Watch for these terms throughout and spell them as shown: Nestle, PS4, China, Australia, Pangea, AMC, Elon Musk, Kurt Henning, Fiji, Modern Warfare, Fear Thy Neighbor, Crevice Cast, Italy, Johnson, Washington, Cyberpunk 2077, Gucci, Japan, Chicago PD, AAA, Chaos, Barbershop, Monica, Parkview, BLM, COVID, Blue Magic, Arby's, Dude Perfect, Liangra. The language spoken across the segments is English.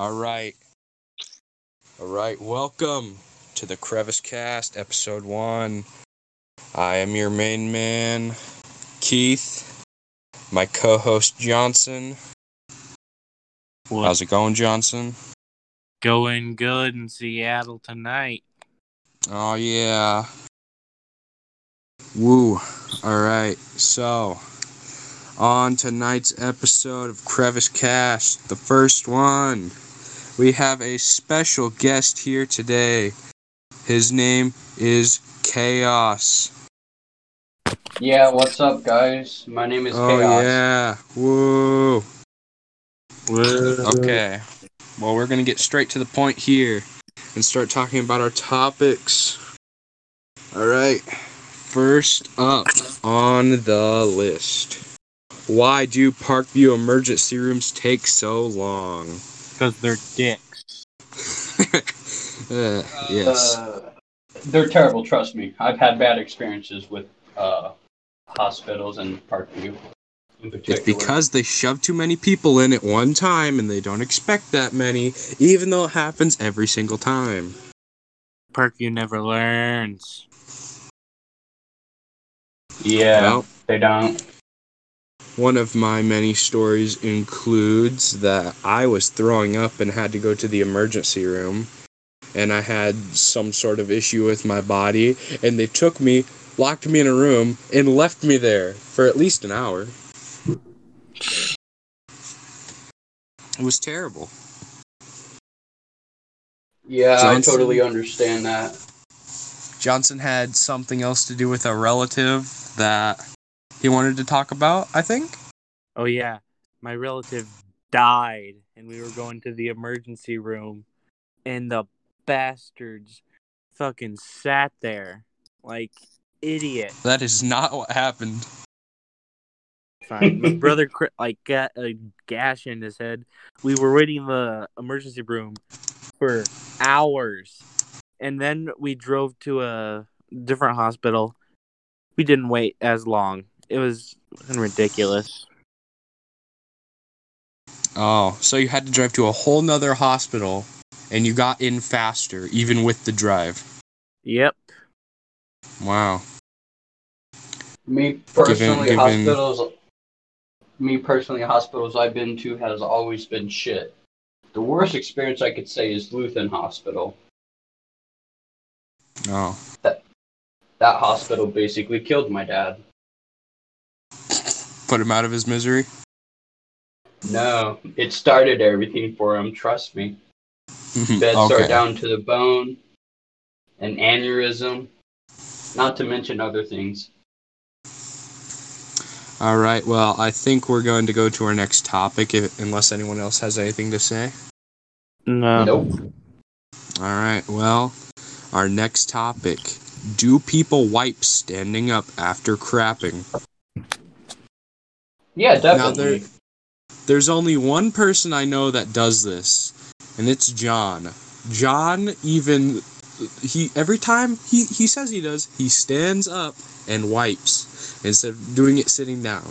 All right. Welcome to the Crevice Cast, Episode 1. I am your main man, Keith. My co-host, Johnson. What? How's it going, Johnson? Going good in Seattle tonight. Oh, yeah. Woo. All right. So, on tonight's episode of Crevice Cast, the first one, we have a special guest here today. His name is Chaos. Yeah, what's up, guys? My name is Chaos. Oh, yeah. Woo. Woo. Okay. Well, we're going to get straight to the point here and start talking about our topics. All right. First up on the list. Why do Parkview emergency rooms take so long? Because they're dicks. Yes. They're terrible, trust me. I've had bad experiences with hospitals and Parkview in particular. It's because they shove too many people in at one time and they don't expect that many, even though it happens every single time. Parkview never learns. Yeah, well, they don't. One of my many stories includes that I was throwing up and had to go to the emergency room, and I had some sort of issue with my body, and they took me, locked me in a room, and left me there for at least an hour. It was terrible. Yeah, Johnson, I totally understand that. Johnson had something else to do with a relative that he wanted to talk about, I think? Oh, yeah. My relative died, and we were going to the emergency room, and the bastards fucking sat there like idiot. That is not what happened. Fine. My brother got a gash in his head. We were waiting in the emergency room for hours, and then we drove to a different hospital. We didn't wait as long. It was ridiculous. Oh, so you had to drive to a whole nother hospital, and you got in faster, even with the drive. Yep. Wow. Me personally, hospitals I've been to has always been shit. The worst experience I could say is Lutheran Hospital. Oh. That hospital basically killed my dad. Put him out of his misery? No, it started everything for him, trust me. Beds are down to the bone, an aneurysm, not to mention other things. All right, well, I think we're going to go to our next topic, unless anyone else has anything to say. No. Nope. All right, well, our next topic. Do people wipe standing up after crapping? Yeah, definitely. Now, there's only one person I know that does this, and it's John. Every time he says he does, he stands up and wipes instead of doing it sitting down.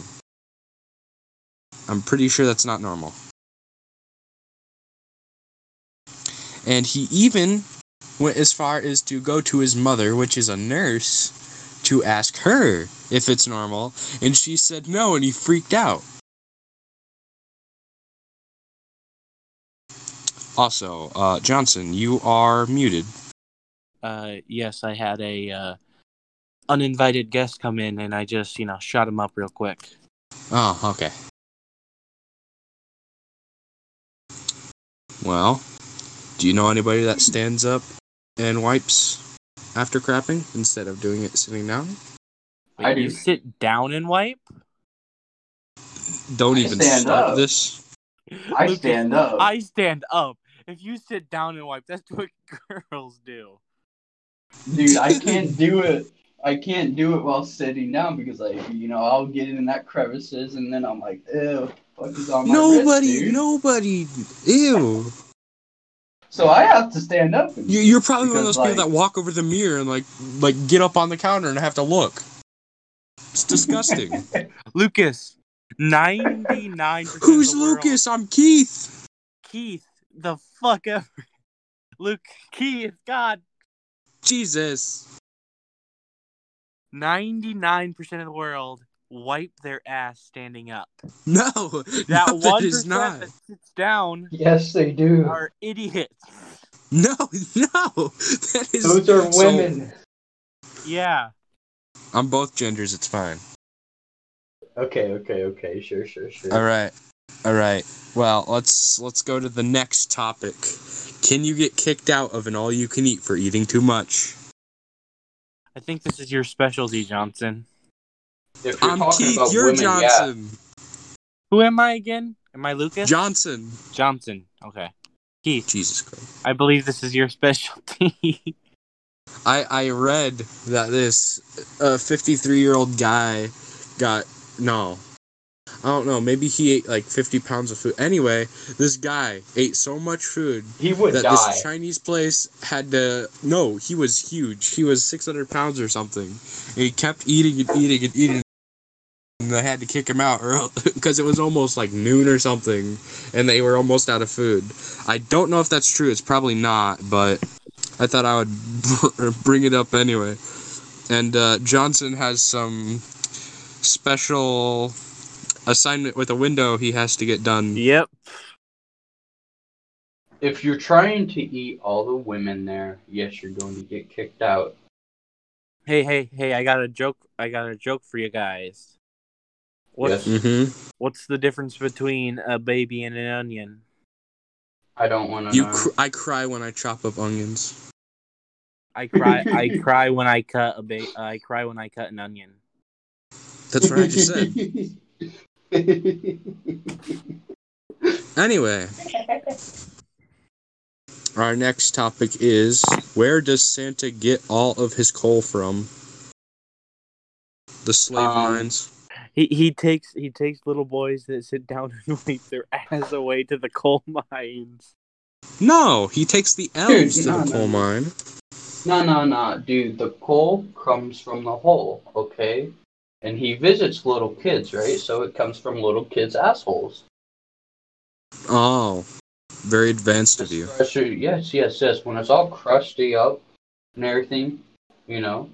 I'm pretty sure that's not normal. And he even went as far as to go to his mother, which is a nurse, to ask her if it's normal, and she said no, and he freaked out. Also, Johnson, you are muted. Yes, I had a uninvited guest come in, and I just, shot him up real quick. Oh, okay. Well, do you know anybody that stands up and wipes after crapping instead of doing it sitting down? I do. You sit down and wipe? Don't even start this. I stand up. I stand up. If you sit down and wipe, that's what girls do. Dude, I can't do it. I can't do it while sitting down because, I'll get in that crevices and then I'm like, ew, fuck is on my wrist, dude. Nobody, ew. So I have to stand up. You're probably one of those people that walk over the mirror and like get up on the counter and have to look. It's disgusting. Lucas, 99%. Who's Lucas? I'm Keith. Keith, the fuck ever. Luke Keith, God. Jesus. 99% of the world wipe their ass standing up. No, that 1% that sits down. Yes, they do. Are idiots. No, that is. Those are women. So, yeah. I'm both genders. It's fine. Okay. Sure. All right. Well, let's go to the next topic. Can you get kicked out of an all-you-can-eat for eating too much? I think this is your specialty, Johnson. I'm Keith, you're women, Johnson. Yeah. Who am I again? Am I Lucas? Johnson. Okay. Keith. Jesus Christ. I believe this is your specialty. I read that this 53-year-old guy got... No. I don't know. Maybe he ate like 50 pounds of food. Anyway, this guy ate so much food that this Chinese place had to... No, he was huge. He was 600 pounds or something. And he kept eating. And they had to kick him out because it was almost like noon or something. And they were almost out of food. I don't know if that's true. It's probably not. But I thought I would bring it up anyway. And Johnson has some special... assignment with a window he has to get done. Yep. If you're trying to eat all the women there, yes, you're going to get kicked out. Hey, I got a joke for you guys. What's the difference between a baby and an onion? I don't want to know. I cry when I chop up onions. I cry when I cut a I cry when I cut an onion. That's what I just said. Anyway, our next topic is, where does Santa get all of his coal from? The slave mines. He takes little boys that sit down and wipe their ass away to the coal mines. No, he takes the elves coal mine. No, dude, the coal comes from the hole, okay? And he visits little kids, right? So it comes from little kids' assholes. Oh. Very advanced of you. Yes. When it's all crusty up and everything, you know,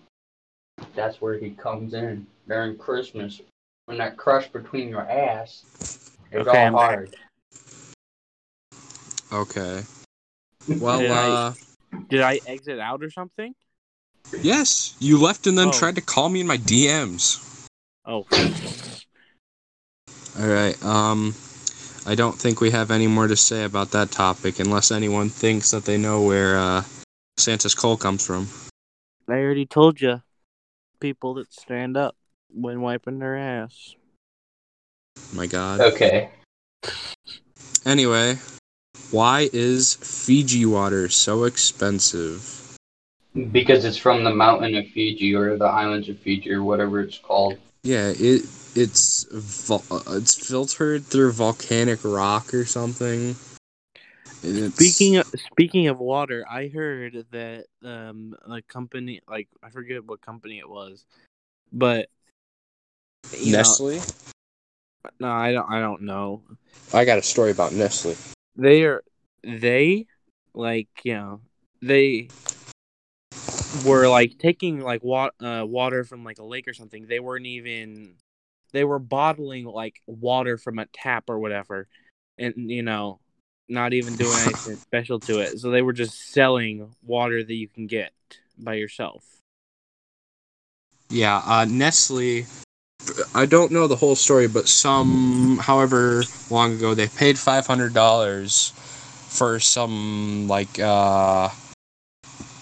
that's where he comes in during Christmas. When that crush between your ass is all hard. Okay. Well, Did I exit out or something? Yes, you left and then tried to call me in my DMs. Oh. Alright, I don't think we have any more to say about that topic, unless anyone thinks that they know where, Santa's coal comes from. I already told you. People that stand up when wiping their ass. My God. Okay. Anyway, why is Fiji water so expensive? Because it's from the mountain of Fiji, or the islands of Fiji, or whatever it's called. Yeah, it's filtered through volcanic rock or something. Speaking of water, I heard that a company, like I forget what company it was, but Nestle. No, I don't know. I got a story about Nestle. They were like taking like water from like a lake or something. They were bottling like water from a tap or whatever, and you know, not even doing anything special to it. So they were just selling water that you can get by yourself. Yeah, Nestle. I don't know the whole story, but however long ago, they paid $500 for some like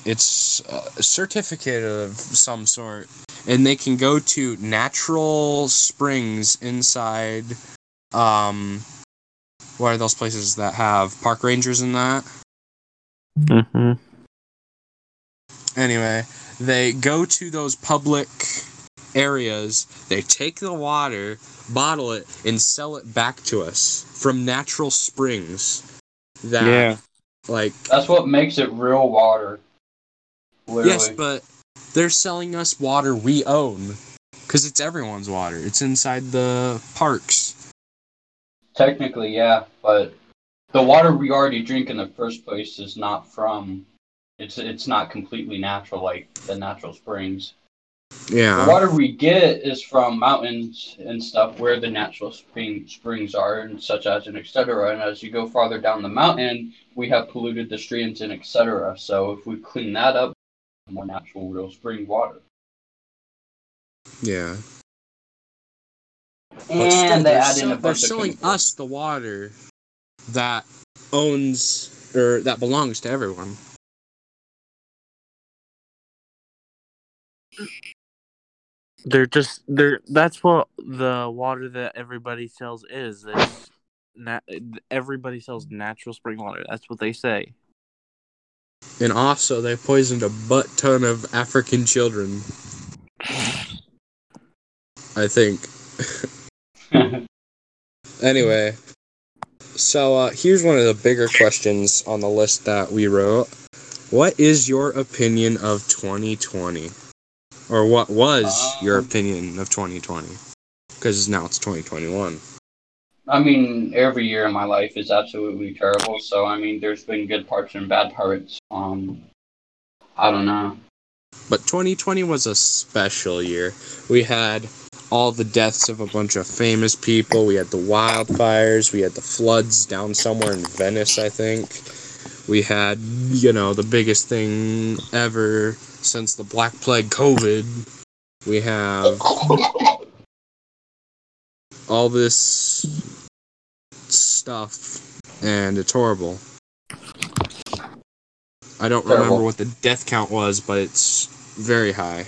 it's a certificate of some sort, and they can go to natural springs inside, what are those places that have park rangers in that? Mm-hmm. Anyway, they go to those public areas, they take the water, bottle it, and sell it back to us from natural springs. That's what makes it real water. Literally. Yes, but they're selling us water we own, because it's everyone's water. It's inside the parks. Technically, yeah, but the water we already drink in the first place is not from, it's not completely natural like the natural springs. Yeah. The water we get is from mountains and stuff where the natural springs are, and such as and etc. And as you go farther down the mountain, we have polluted the streams and etc. So if we clean that up, more natural real spring water. Yeah. And they add in a bunch of they're selling us the water that owns or that belongs to everyone. That's what the water that everybody sells is. Everybody sells natural spring water. That's what they say. And also, they poisoned a butt ton of African children. I think. Anyway, so here's one of the bigger questions on the list that we wrote. What is your opinion of 2020? Or what was your opinion of 2020? Because now it's 2021. I mean, every year in my life is absolutely terrible. So, I mean, there's been good parts and bad parts. I don't know. But 2020 was a special year. We had all the deaths of a bunch of famous people. We had the wildfires. We had the floods down somewhere in Venice, I think. We had, you know, the biggest thing ever since the Black Plague COVID. We have all this stuff, and it's horrible. I don't remember what the death count was, but it's very high.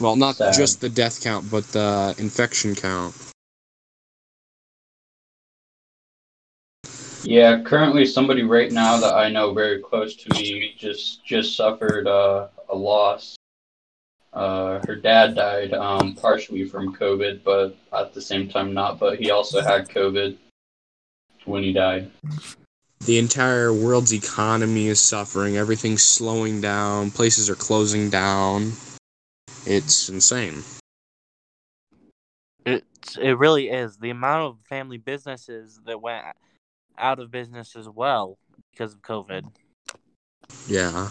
Well, not just the death count, but the infection count. Yeah, currently somebody right now that I know very close to me just suffered a loss. Her dad died partially from COVID, but at the same time not. But he also had COVID when he died. The entire world's economy is suffering. Everything's slowing down. Places are closing down. It's insane. It really is. The amount of family businesses that went out of business as well because of COVID. Yeah.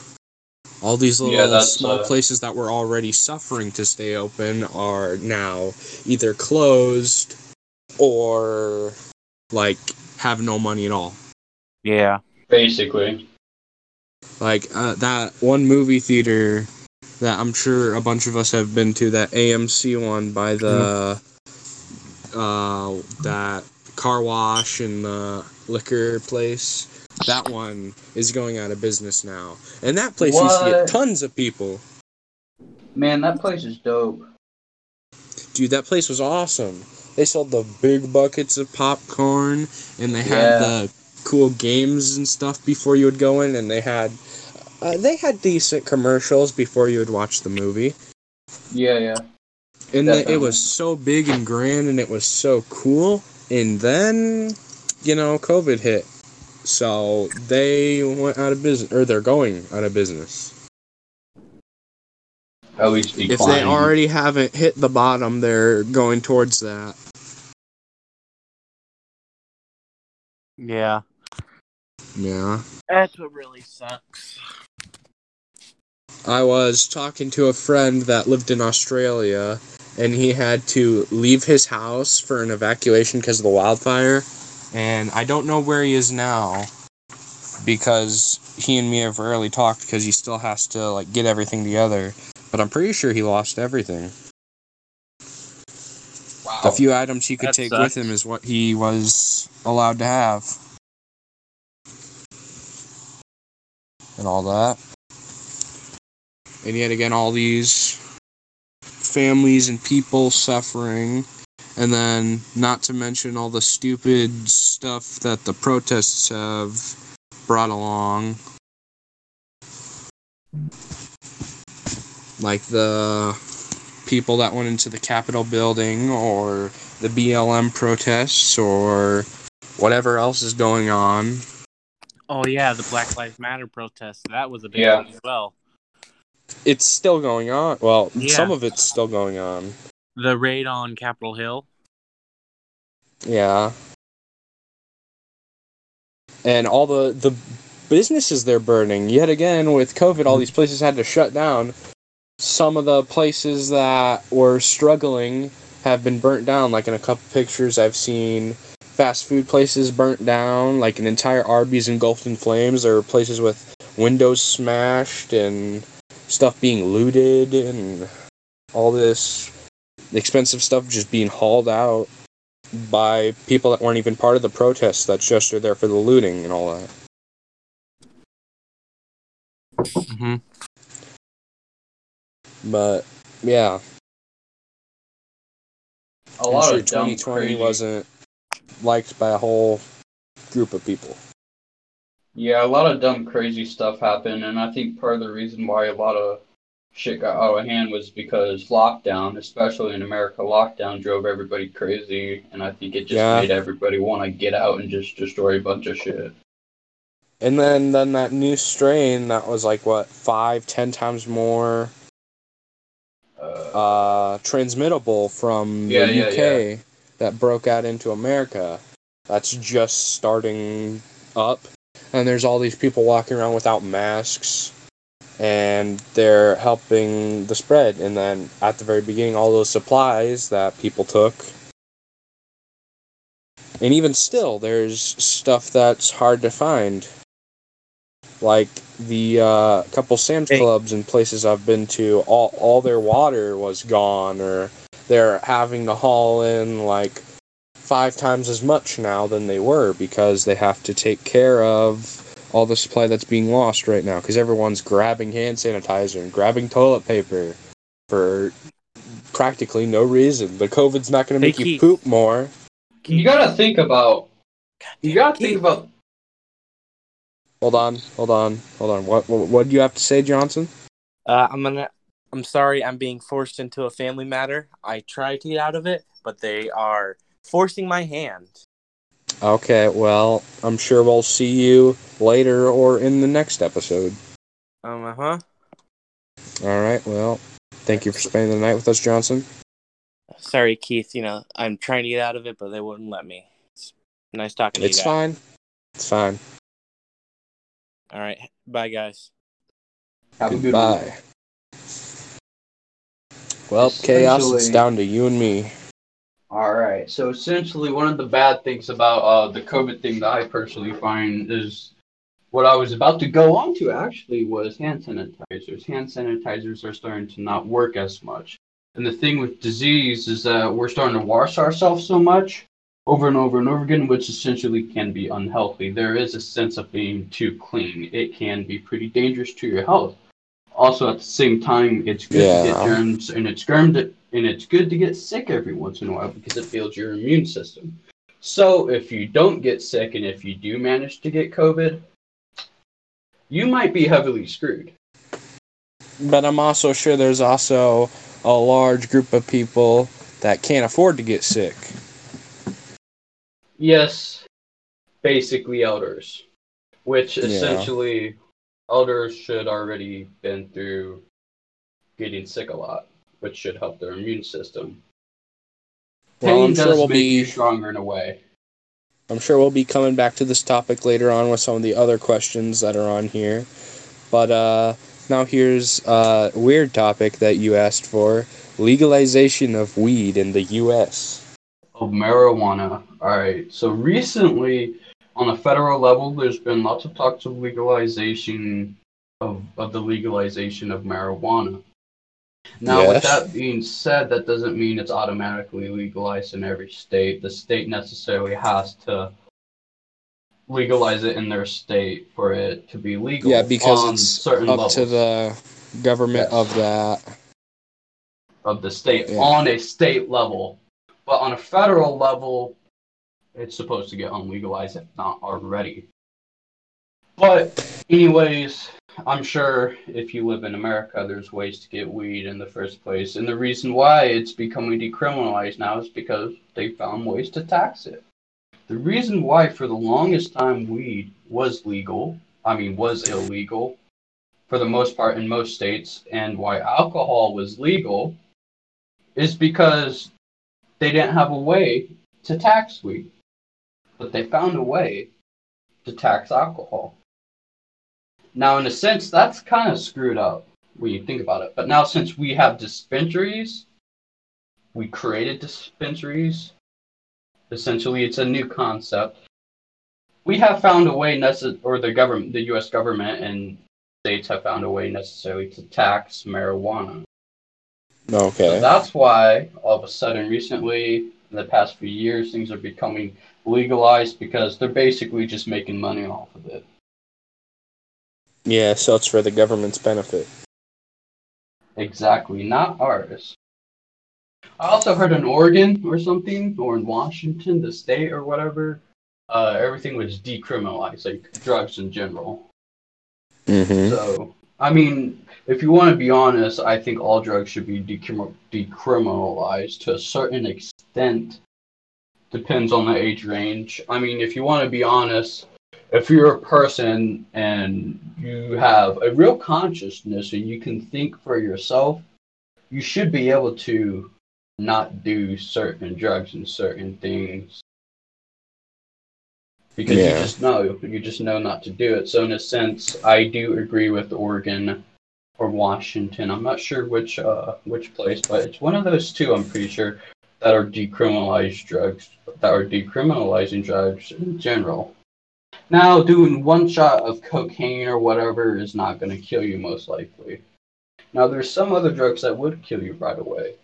All these little small places that were already suffering to stay open are now either closed or, like, have no money at all. Yeah. Basically. Like, that one movie theater that I'm sure a bunch of us have been to, that AMC one by the, that car wash and the liquor place. That one is going out of business now. And that place used to get tons of people. Man, that place is dope. Dude, that place was awesome. They sold the big buckets of popcorn, and they had the cool games and stuff before you would go in, and they had decent commercials before you would watch the movie. Yeah, yeah. And it was so big and grand, and it was so cool. And then, you know, COVID hit. So they went out of business, or they're going out of business. At least if they already haven't hit the bottom, they're going towards that. Yeah. Yeah. That's what really sucks. I was talking to a friend that lived in Australia, and he had to leave his house for an evacuation because of the wildfire. And I don't know where he is now, because he and me have rarely talked, because he still has to, like, get everything together. But I'm pretty sure he lost everything. Wow. The few items he could take with him is what he was allowed to have. And all that. And yet again, all these families and people suffering. And then, not to mention all the stupid stuff that the protests have brought along. Like the people that went into the Capitol building, or the BLM protests, or whatever else is going on. Oh yeah, the Black Lives Matter protests. That was a big one as well. It's still going on. Well, some of it's still going on. The raid on Capitol Hill. Yeah. and all the businesses they're burning. Yet again, with COVID, all these places had to shut down. Some of the places that were struggling have been burnt down. Like in a couple pictures I've seen, fast food places burnt down, like an entire Arby's engulfed in flames. There are places with windows smashed and stuff being looted and all this expensive stuff just being hauled out by people that weren't even part of the protests, that just are there for the looting and all that. Mm-hmm. But, yeah. A lot of 2020 wasn't liked by a whole group of people. Yeah, a lot of dumb, crazy stuff happened, and I think part of the reason why a lot of shit got out of hand was because lockdown, especially in America, lockdown drove everybody crazy, and I think it just made everybody want to get out and just destroy a bunch of shit. And then that new strain that was like, what, 5-10 times more transmittable from the UK that broke out into America. That's just starting up. And there's all these people walking around without masks, and they're helping the spread. And then at the very beginning, all those supplies that people took. And even still, there's stuff that's hard to find. Like the couple Sam's Clubs and places I've been to, all their water was gone, or they're having to haul in like 5 times as much now than they were, because they have to take care of all the supply that's being lost right now, because everyone's grabbing hand sanitizer and grabbing toilet paper for practically no reason. The COVID's not going to make you poop more. You got to think about... Hold on. What do you have to say, Johnson? I'm sorry, I'm being forced into a family matter. I tried to get out of it, but they are forcing my hand. Okay, well, I'm sure we'll see you later or in the next episode. Alright, well, thank you for spending the night with us, Johnson. Sorry, Keith, you know, I'm trying to get out of it, but they wouldn't let me. It's nice talking to you guys. It's fine. Alright, bye, guys. Have a good one. Well, Chaos, it's down to you and me. Alright, so essentially one of the bad things about the COVID thing that I personally find is what I was about to go on to actually was hand sanitizers. Hand sanitizers are starting to not work as much. And the thing with disease is that we're starting to wash ourselves so much over and over and over again, which essentially can be unhealthy. There is a sense of being too clean. It can be pretty dangerous to your health. Also, at the same time, it's good to get germs, and it's good to get sick every once in a while because it builds your immune system. So if you don't get sick, and if you do manage to get COVID, you might be heavily screwed. But I'm also sure there's also a large group of people that can't afford to get sick. Yes, basically elders, which essentially elders should already been through getting sick a lot, which should help their immune system. Well, I'm sure we'll be stronger in a way. I'm sure we'll be coming back to this topic later on with some of the other questions that are on here. But now here's a weird topic that you asked for. Legalization of weed in the U.S. Of marijuana. All right. So recently, on a federal level, there's been lots of talks of legalization of the legalization of marijuana. Now, with that being said, that doesn't mean it's automatically legalized in every state. The state necessarily has to legalize it in their state for it to be legal. Yeah, because on it's up levels. To the government of the state on a state level, but on a federal level, it's supposed to get unlegalized if not already. But anyways, I'm sure if you live in America, there's ways to get weed in the first place, and the reason why it's becoming decriminalized now is because they found ways to tax it. The reason why, for the longest time, weed was illegal, for the most part in most states, and why alcohol was legal, is because they didn't have a way to tax weed. But they found a way to tax alcohol. Now, in a sense, that's kind of screwed up when you think about it. But now, since we have dispensaries, we created dispensaries. Essentially, it's a new concept. We have found a way, the U.S. government and states have found a way necessarily to tax marijuana. Okay. So that's why, all of a sudden, recently, in the past few years, things are becoming legalized because they're basically just making money off of it. Yeah, so it's for the government's benefit. Exactly, not ours. I also heard in Oregon or something, or in Washington, the state or whatever, everything was decriminalized, like drugs in general. Mm-hmm. So, I mean, if you want to be honest, I think all drugs should be decriminalized to a certain extent. Depends on the age range. I mean, if you want to be honest, if you're a person and you have a real consciousness and you can think for yourself, you should be able to not do certain drugs and certain things. Because you just know not to do it. So in a sense, I do agree with Oregon or Washington. I'm not sure which place, but it's one of those two, I'm pretty sure, that are decriminalizing drugs in general. Now, doing one shot of cocaine or whatever is not going to kill you, most likely. Now, there's some other drugs that would kill you right away,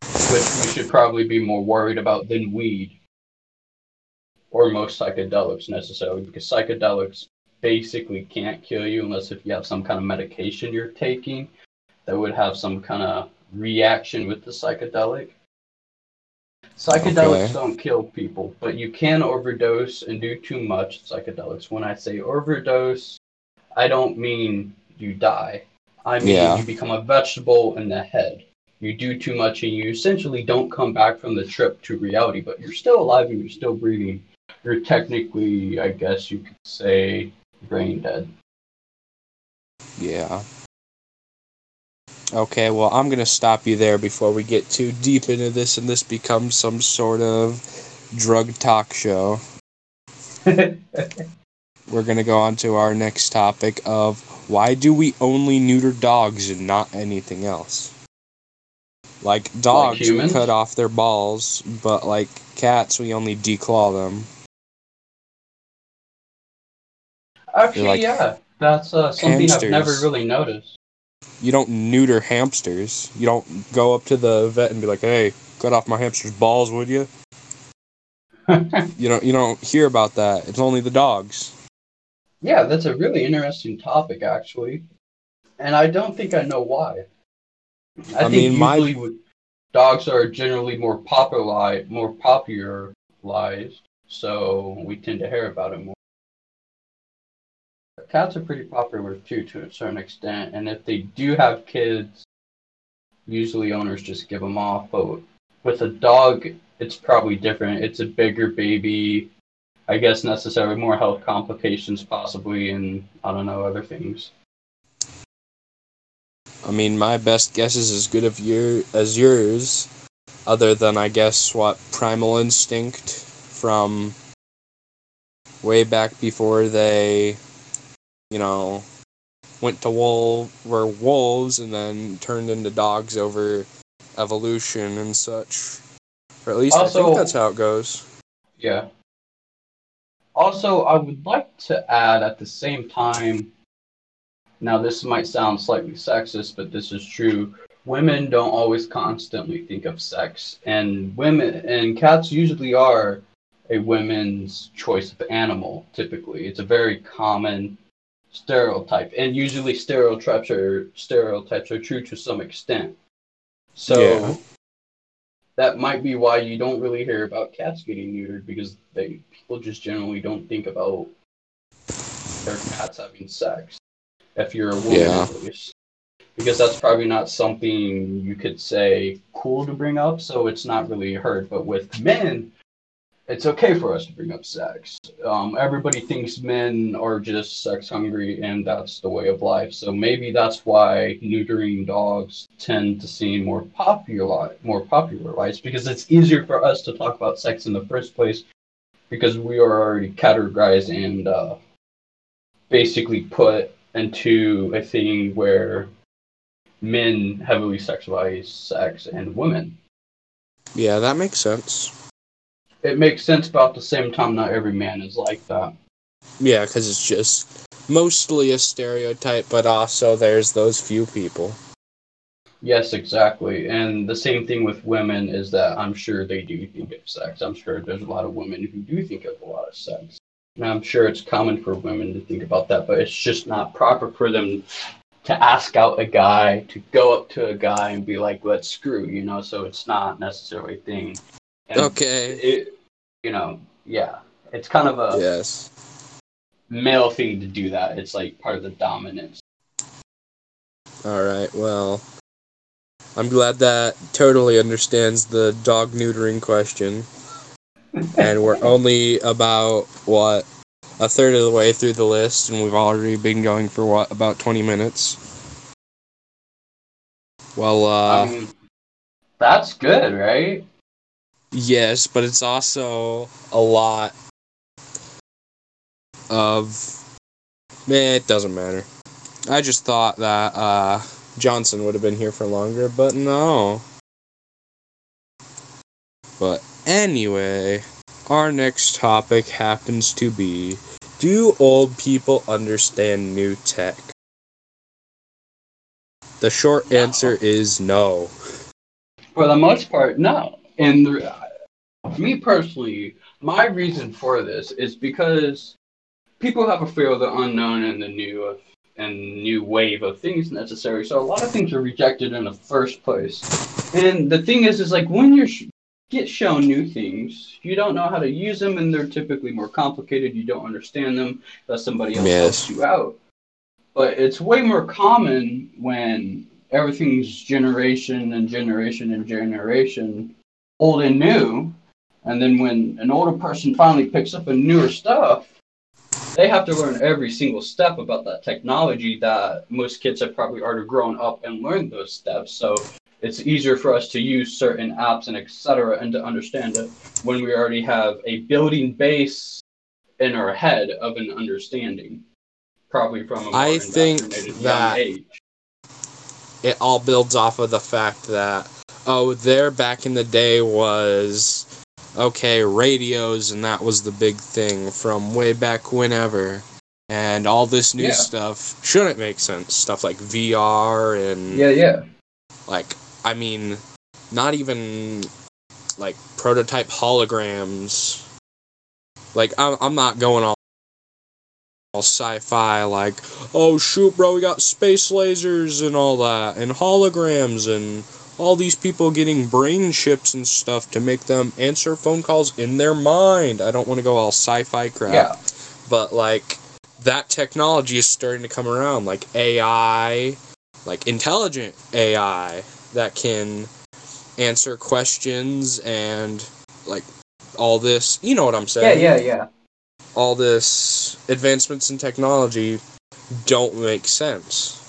which we should probably be more worried about than weed or most psychedelics necessarily, because psychedelics basically can't kill you unless if you have some kind of medication you're taking that would have some kind of reaction with the psychedelic. Psychedelics don't kill people, but you can overdose and do too much psychedelics. When I say overdose, I don't mean you die. I mean you become a vegetable in the head. You do too much and you essentially don't come back from the trip to reality, but you're still alive and you're still breathing. You're technically, I guess you could say, brain dead. Yeah. Okay, well, I'm going to stop you there before we get too deep into this and this becomes some sort of drug talk show. We're going to go on to our next topic of why do we only neuter dogs and not anything else? Like, dogs, like we cut off their balls, but, like, cats, we only declaw them. Actually, like, yeah. That's something hamsters. I've never really noticed. You don't neuter hamsters. You don't go up to the vet and be like, hey, cut off my hamster's balls, would you? You don't hear about that. It's only the dogs. Yeah, that's a really interesting topic, actually. And I don't think I know why. Dogs are generally more popularized, so we tend to hear about it more. But cats are pretty popular too, to a certain extent, and if they do have kids, usually owners just give them off. But with a dog, it's probably different. It's a bigger baby, I guess necessarily more health complications possibly, and I don't know, other things. I mean, my best guess is as good as yours, other than, I guess, what, primal instinct from way back before they, went to were wolves and then turned into dogs over evolution and such. Or at least also, I think that's how it goes. Yeah. Also, I would like to add at the same time, now, this might sound slightly sexist, but this is true. Women don't always constantly think of sex, and cats usually are a women's choice of animal, typically. It's a very common stereotype, and usually stereotypes are true to some extent. So that might be why you don't really hear about cats getting neutered, because people just generally don't think about their cats having sex. If you're a woman, at least. Because that's probably not something you could say cool to bring up, so it's not really heard. But with men, it's okay for us to bring up sex. Everybody thinks men are just sex hungry, and that's the way of life. So maybe that's why neutering dogs tend to seem more popularized, because it's easier for us to talk about sex in the first place because we are already categorized and basically put into a thing where men heavily sexualize sex and women. Yeah, that makes sense. It makes sense, but at the same time, not every man is like that. Yeah, because it's just mostly a stereotype, but also there's those few people. Yes, exactly. And the same thing with women is that I'm sure they do think of sex. I'm sure there's a lot of women who do think of a lot of sex. And I'm sure it's common for women to think about that, but it's just not proper for them to ask out a guy, to go up to a guy and be like, let's screw, you know, so it's not necessarily a thing. And okay. It, you know, yeah. It's kind of a male thing to do that. It's like part of the dominance. Alright, well, I'm glad that totally understands the dog neutering question. And we're only about, what, a third of the way through the list, and we've already been going for, what, about 20 minutes? Well, that's good, right? Yes, but it's also a lot of... it doesn't matter. I just thought that, Johnson would have been here for longer, but no. But anyway, our next topic happens to be, do old people understand new tech? The short answer is no. For the most part, no. And me personally, my reason for this is because people have a fear of the unknown and the new of and new wave of things necessary. So a lot of things are rejected in the first place. And the thing is like when you get shown new things, you don't know how to use them, and they're typically more complicated. You don't understand them unless somebody else helps you out. But it's way more common when everything's generation and generation and generation, old and new. And then when an older person finally picks up a newer stuff, they have to learn every single step about that technology that most kids have probably already grown up and learned those steps. So it's easier for us to use certain apps and et cetera and to understand it when we already have a building base in our head of an understanding, probably from a more indoctrinated young age. It all builds off of the fact that, oh, there back in the day was... okay, radios, and that was the big thing from way back whenever. And all this new stuff shouldn't make sense. Stuff like VR and... like, I mean, not even, like, prototype holograms. Like, I'm not going all sci-fi, like, oh, shoot, bro, we got space lasers and all that, and holograms and... all these people getting brain chips and stuff to make them answer phone calls in their mind. I don't want to go all sci-fi crap. Yeah. But, like, that technology is starting to come around. Like, AI, like, intelligent AI that can answer questions and, like, all this. You know what I'm saying? Yeah. All this advancements in technology don't make sense.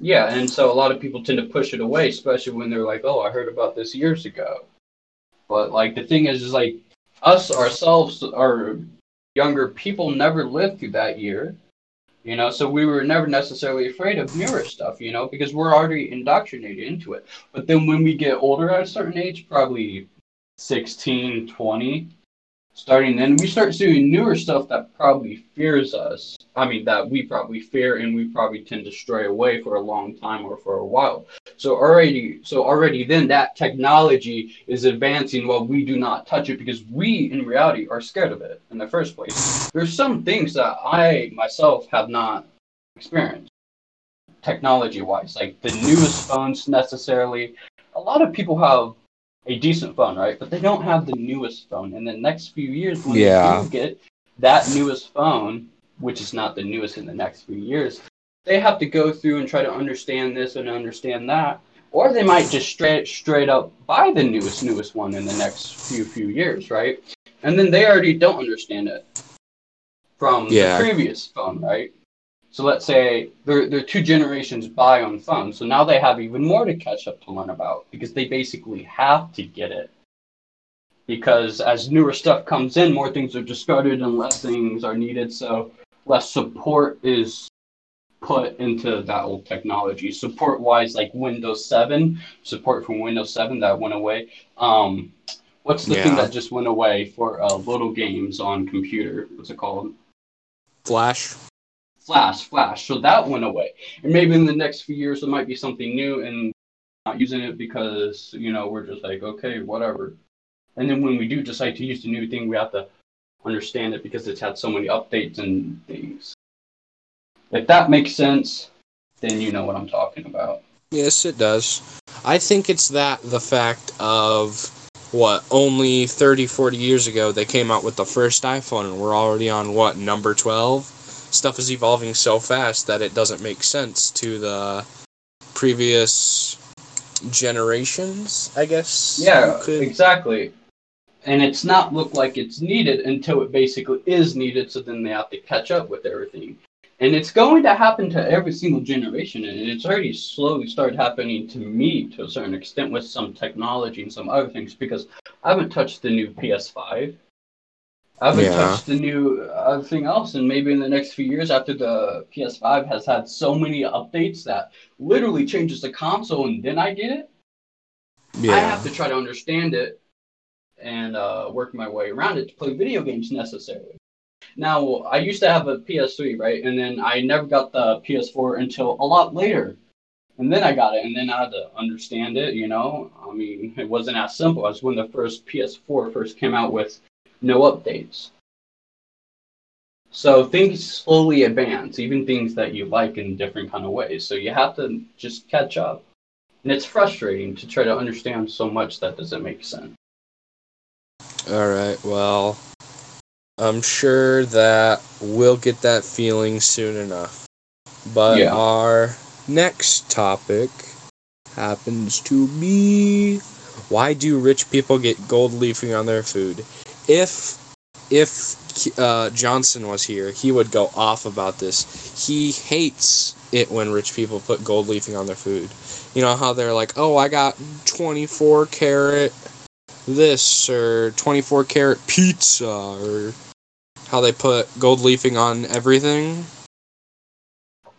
Yeah, and so a lot of people tend to push it away, especially when they're like, oh, I heard about this years ago. But, like, the thing is like, us, ourselves, our younger people never lived through that year, you know, so we were never necessarily afraid of newer stuff, you know, because we're already indoctrinated into it. But then when we get older at a certain age, probably 16, 20, starting then, we start seeing newer stuff that probably fears us. I mean, that we probably fear and we probably tend to stray away for a long time or for a while. So already then that technology is advancing while we do not touch it because we, in reality, are scared of it in the first place. There's some things that I myself have not experienced technology-wise, like the newest phones necessarily. A lot of people have a decent phone, right? But they don't have the newest phone. In the next few years, when they do get that newest phone, which is not the newest in the next few years, they have to go through and try to understand this and understand that. Or they might just straight up buy the newest one in the next few years, right? And then they already don't understand it from the previous phone, right? So let's say they're two generations by on phone. So now they have even more to catch up to learn about because they basically have to get it because as newer stuff comes in, more things are discarded and less things are needed. So less support is put into that old technology. Support-wise, like Windows 7, support from Windows 7 that went away. What's the thing that just went away for little games on computer? What's it called? Flash. So that went away. And maybe in the next few years, there might be something new and not using it because, you know, we're just like, okay, whatever. And then when we do decide to use the new thing, we have to understand it because it's had so many updates and things. If that makes sense, then you know what I'm talking about. Yes, it does. I think it's that the fact of what, only 30, 40 years ago, they came out with the first iPhone, and we're already on, what, number 12? Stuff is evolving so fast that it doesn't make sense to the previous generations, I guess. Yeah, exactly. And it's not look like it's needed until it basically is needed, so then they have to catch up with everything. And it's going to happen to every single generation, and it's already slowly started happening to me to a certain extent with some technology and some other things, because I haven't touched the new PS5. I haven't touched the new thing else, and maybe in the next few years after the PS5 has had so many updates that literally changes the console, and then I get it, I have to try to understand it and work my way around it to play video games necessarily. Now, I used to have a PS3, right? And then I never got the PS4 until a lot later. And then I got it, and then I had to understand it, you know? I mean, it wasn't as simple as when the first PS4 first came out with no updates. So things slowly advance, even things that you like in different kind of ways. So you have to just catch up. And it's frustrating to try to understand so much that doesn't make sense. All right, well, I'm sure that we'll get that feeling soon enough. But our next topic happens to be, why do rich people get gold leafing on their food? If Johnson was here, he would go off about this. He hates it when rich people put gold leafing on their food. You know how they're like, oh, I got 24 karat this, or 24 karat pizza, or how they put gold leafing on everything.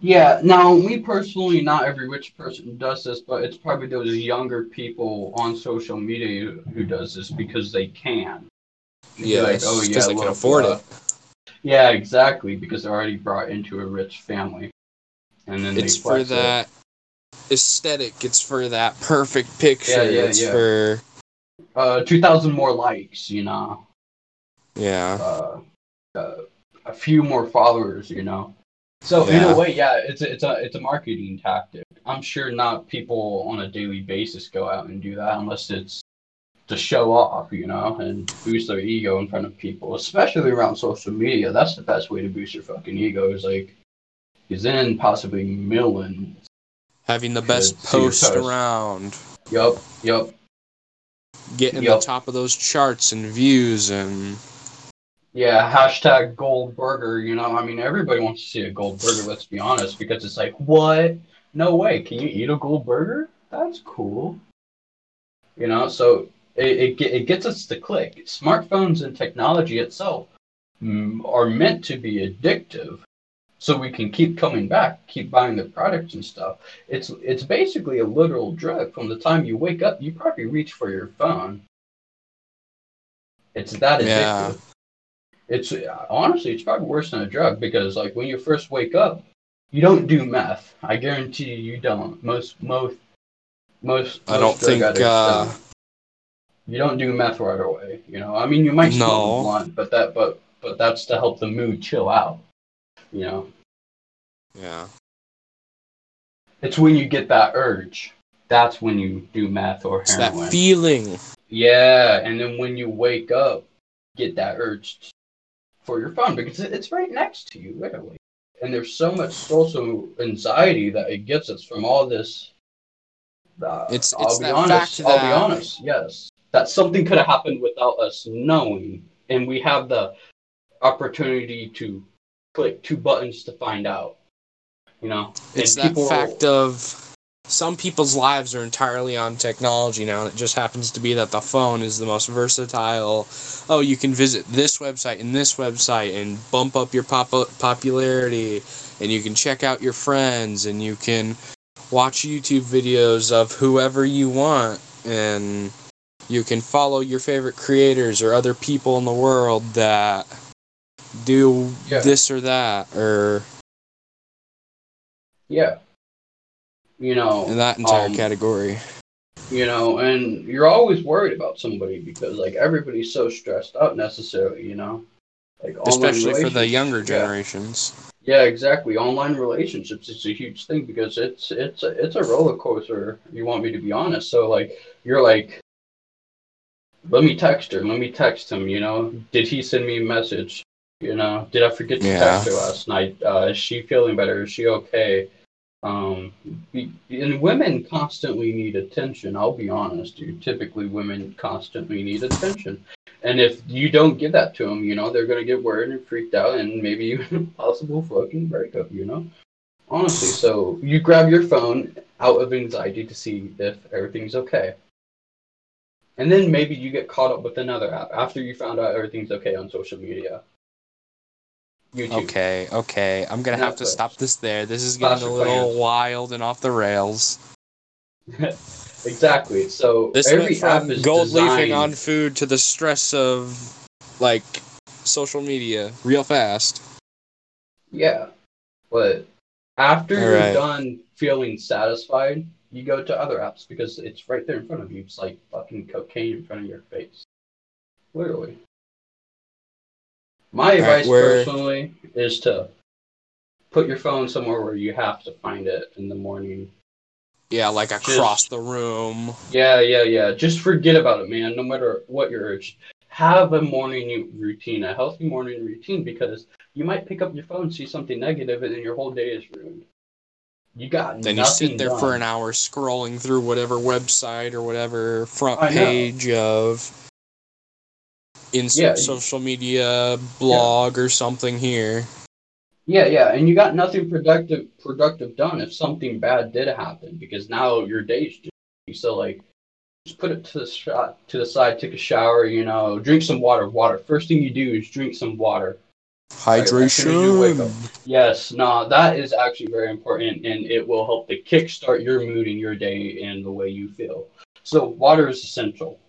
Yeah, now, me personally, not every rich person does this, but it's probably those younger people on social media who does this because they can. Yeah, like, oh, because they can afford it. Yeah, exactly, because they're already brought into a rich family. And then it's for that aesthetic, it's for that perfect picture, it's for 2,000 more likes, you know. Yeah. A few more followers, you know. So in a way, it's a marketing tactic. I'm sure not people on a daily basis go out and do that unless it's to show off, you know, and boost their ego in front of people, especially around social media. That's the best way to boost your fucking ego is like, is in possibly milling, having the best post around. Yup. Getting the top of those charts and views and hashtag gold burger, you know. I mean, everybody wants to see a gold burger, let's be honest, because it's like, what? No way. Can you eat a gold burger? That's cool. You know, so it gets us to click. Smartphones and technology itself are meant to be addictive, so we can keep coming back, keep buying the products and stuff. It's basically a literal drug. From the time you wake up, you probably reach for your phone. It's that addictive. Yeah. It's probably worse than a drug, because like when you first wake up, you don't do meth. I guarantee you don't. Most I don't think you don't do meth right away, you know. I mean, you might smoke blunt, but that's to help the mood chill out, you know. Yeah. It's when you get that urge, that's when you do meth or heroin. It's that feeling. Yeah, and then when you wake up, get that urge for your phone, because it's right next to you, literally. And there's so much social anxiety that it gets us from all this. I'll be honest, that something could have happened without us knowing, and we have the opportunity to click two buttons to find out, you know. It's that fact of some people's lives are entirely on technology now, and it just happens to be that the phone is the most versatile. Oh, you can visit this website and bump up your popularity, and you can check out your friends, and you can watch YouTube videos of whoever you want, and you can follow your favorite creators or other people in the world that do this or that, or... Yeah. You know, in that entire category. You know, and you're always worried about somebody because, like, everybody's so stressed out necessarily, you know? Like, especially for the younger generations. Yeah, exactly. Online relationships is a huge thing because it's a roller coaster, you want me to be honest. So, like, you're like, let me text her, let me text him, you know? Did he send me a message? You know, did I forget to text her last night? Is she feeling better? Is she okay? And women constantly need attention. I'll be honest, dude. Typically, women constantly need attention, and if you don't give that to them, you know they're gonna get worried and freaked out, and maybe even a possible fucking breakup. You know, honestly. So you grab your phone out of anxiety to see if everything's okay, and then maybe you get caught up with another app after you found out everything's okay on social media. YouTube. Okay. I'm going to have to stop this there. This is getting a little wild and off the rails. Exactly. So this every app is gold leafing on food to the stress of, like, social media real fast. Yeah. But after you're done feeling satisfied, you go to other apps because it's right there in front of you. It's like fucking cocaine in front of your face. Literally. My advice personally is to put your phone somewhere where you have to find it in the morning. Yeah, like across the room. Yeah. Just forget about it, man, no matter what your urge. Have a morning routine, a healthy morning routine, because you might pick up your phone, see something negative, and then your whole day is ruined. You got then nothing. Then you sit there for an hour scrolling through whatever website or whatever front page of... social media blog or something here. Yeah, and you got nothing productive done if something bad did happen because now your day's just so like just put it to the side, take a shower, you know, drink some water. First thing you do is drink some water. Hydration. Right, yes, that is actually very important, and it will help to kickstart your mood and your day and the way you feel. So water is essential.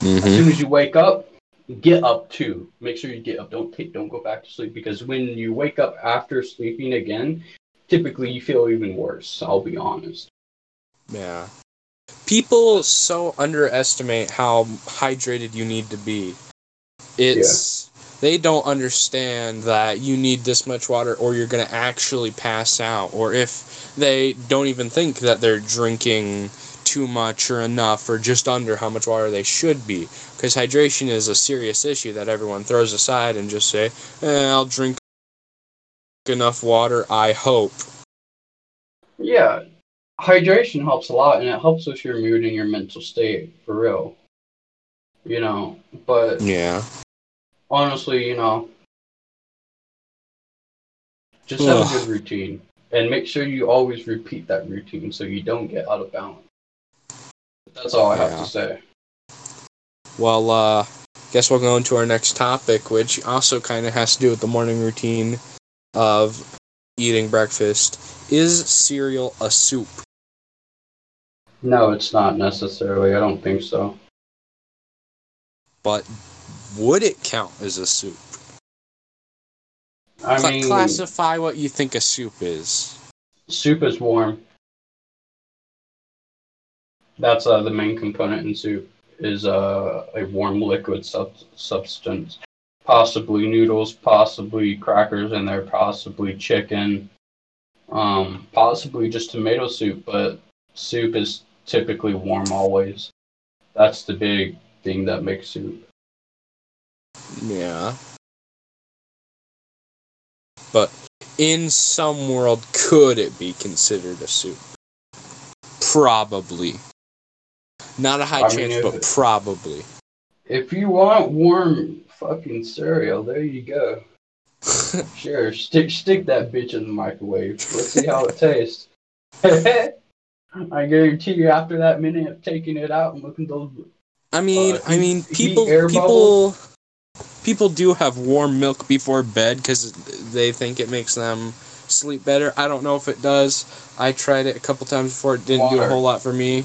Mm-hmm. As soon as you wake up, get up too. Make sure you get up. Don't go back to sleep because when you wake up after sleeping again, typically you feel even worse. I'll be honest. Yeah. People so underestimate how hydrated you need to be. They don't understand that you need this much water or you're going to actually pass out. Or if they don't even think that they're drinking too much or enough or just under how much water they should be, because hydration is a serious issue that everyone throws aside and just say, I'll drink enough water, I hope. Yeah, hydration helps a lot, and it helps with your mood and your mental state, for real. You know, but... Yeah. Honestly, you know, just have a good routine, and make sure you always repeat that routine so you don't get out of balance. That's all I have to say. Well, guess we'll go into our next topic, which also kind of has to do with the morning routine of eating breakfast. Is cereal a soup? No, it's not necessarily. I don't think so. But would it count as a soup? I mean... Classify what you think a soup is. Soup is warm. That's the main component in soup, is a warm liquid substance. Possibly noodles, possibly crackers in there, possibly chicken, possibly just tomato soup, but soup is typically warm always. That's the big thing that makes soup. Yeah. But in some world, could it be considered a soup? Probably. Not a high chance, but probably. If you want warm fucking cereal, there you go. Sure, stick that bitch in the microwave. Let's see how it tastes. I guarantee you, after that minute of taking it out and looking at those, people do have warm milk before bed because they think it makes them sleep better. I don't know if it does. I tried it a couple times before. It didn't do a whole lot for me.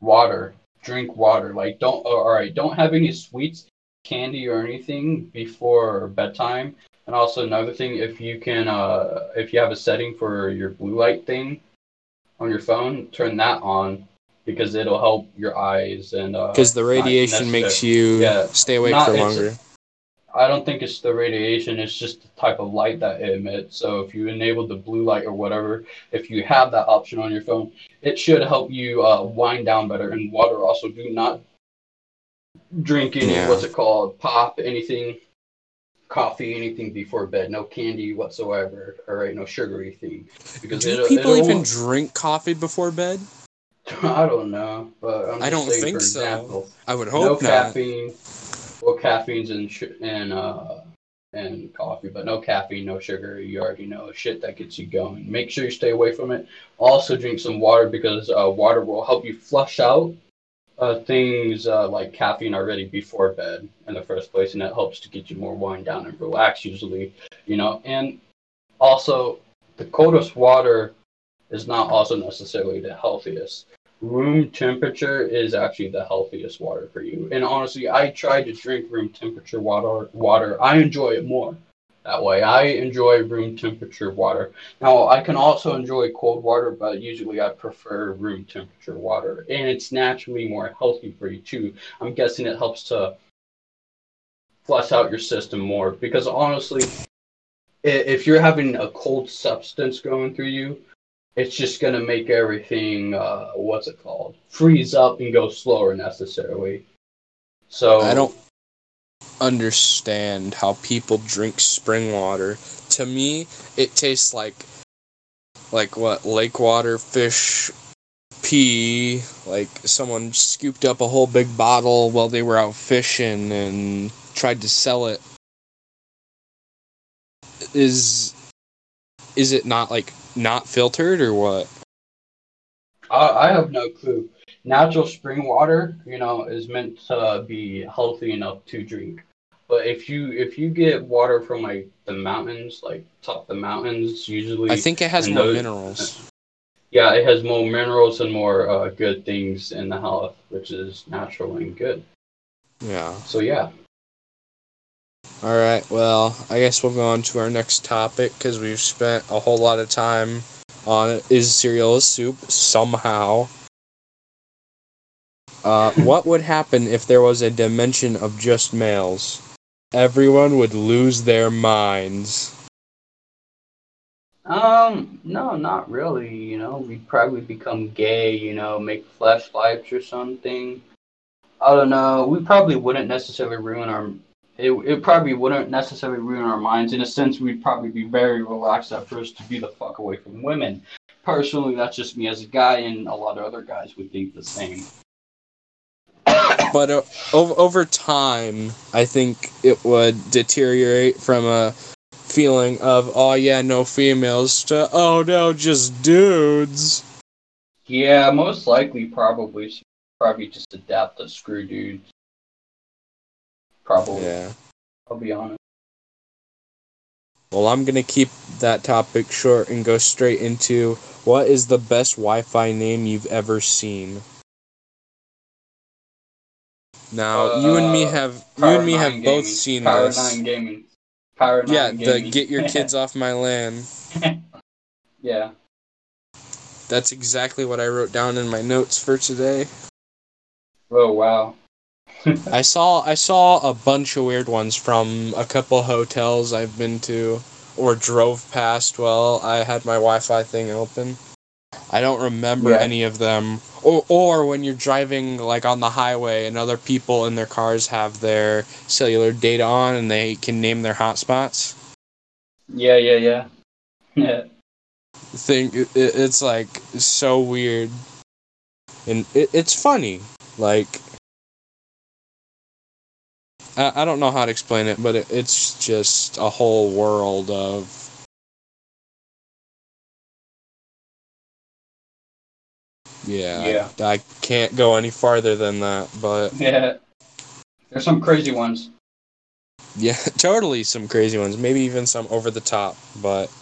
Water. Drink water. Like, don't have any sweets, candy, or anything before bedtime. And also another thing, if you can, if you have a setting for your blue light thing on your phone, turn that on because it'll help your eyes and. Because the radiation makes you stay awake for longer. I don't think it's the radiation. It's just the type of light that it emits. So if you enable the blue light or whatever, if you have that option on your phone, it should help you wind down better. And water also. Do not drink any pop, anything. Coffee, anything before bed, no candy whatsoever. All right, no sugary thing. Because do people even drink coffee before bed? I don't know, but I don't think so. Example, I would hope not. Caffeine. Well, caffeine's and coffee, but no caffeine, no sugar. You already know shit that gets you going. Make sure you stay away from it. Also, drink some water because water will help you flush out. Things like caffeine already before bed in the first place, and that helps to get you more wind down and relax usually, you know. And also, the coldest water is not also necessarily the healthiest. Room temperature is actually the healthiest water for you. And honestly, I tried to drink room temperature water. I enjoy it more that way. I enjoy room temperature water. Now, I can also enjoy cold water, but usually I prefer room temperature water. And it's naturally more healthy for you, too. I'm guessing it helps to flush out your system more. Because honestly, if you're having a cold substance going through you, it's just going to make everything, freeze up and go slower necessarily. So I don't understand how people drink spring water. To me, it tastes like lake water, fish pee, like someone scooped up a whole big bottle while they were out fishing and tried to sell it. Is it not like not filtered or what? I have no clue. Natural spring water, you know, is meant to be healthy enough to drink. But if you get water from like the mountains, like top the mountains, usually I think it has more minerals. Yeah, it has more minerals and more good things in the health, which is natural and good. Yeah. So yeah. All right. Well, I guess we'll go on to our next topic because we've spent a whole lot of time on it. Is cereal a soup somehow? What would happen if there was a dimension of just males? Everyone would lose their minds. No, not really, you know. We'd probably become gay, you know, make flashlights or something. I don't know. We probably wouldn't necessarily ruin our... It probably wouldn't necessarily ruin our minds. In a sense, we'd probably be very relaxed at first to be the fuck away from women. Personally, that's just me as a guy, and a lot of other guys would think the same. But over time, I think it would deteriorate from a feeling of, oh yeah, no females, to, oh no, just dudes. Yeah, most likely, probably just adapt to screw dudes. Probably. Yeah. I'll be honest. Well, I'm going to keep that topic short and go straight into, what is the best Wi-Fi name you've ever seen? Now, you and me have both seen Power this. Power 9 Gaming. Power 9 Gaming. Yeah, the get your kids off my land. Yeah. That's exactly what I wrote down in my notes for today. Oh, wow. I saw a bunch of weird ones from a couple hotels I've been to or drove past while I had my Wi-Fi thing open. I don't remember any of them. Or when you're driving like on the highway and other people in their cars have their cellular data on and they can name their hotspots. Yeah. It's like so weird. And it's funny. Like I don't know how to explain it, but it's just a whole world of Yeah. I can't go any farther than that, but... Yeah. There's some crazy ones. Yeah, totally some crazy ones. Maybe even some over the top, but...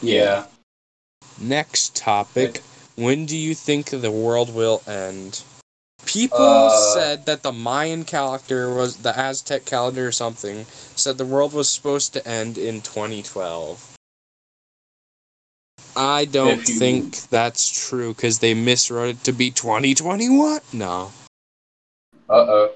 Yeah. Next topic. When do you think the world will end? People said that the Mayan calendar was... The Aztec calendar or something said the world was supposed to end in 2012. I don't think that's true, because they miswrote it to be 2021. No. Uh-oh.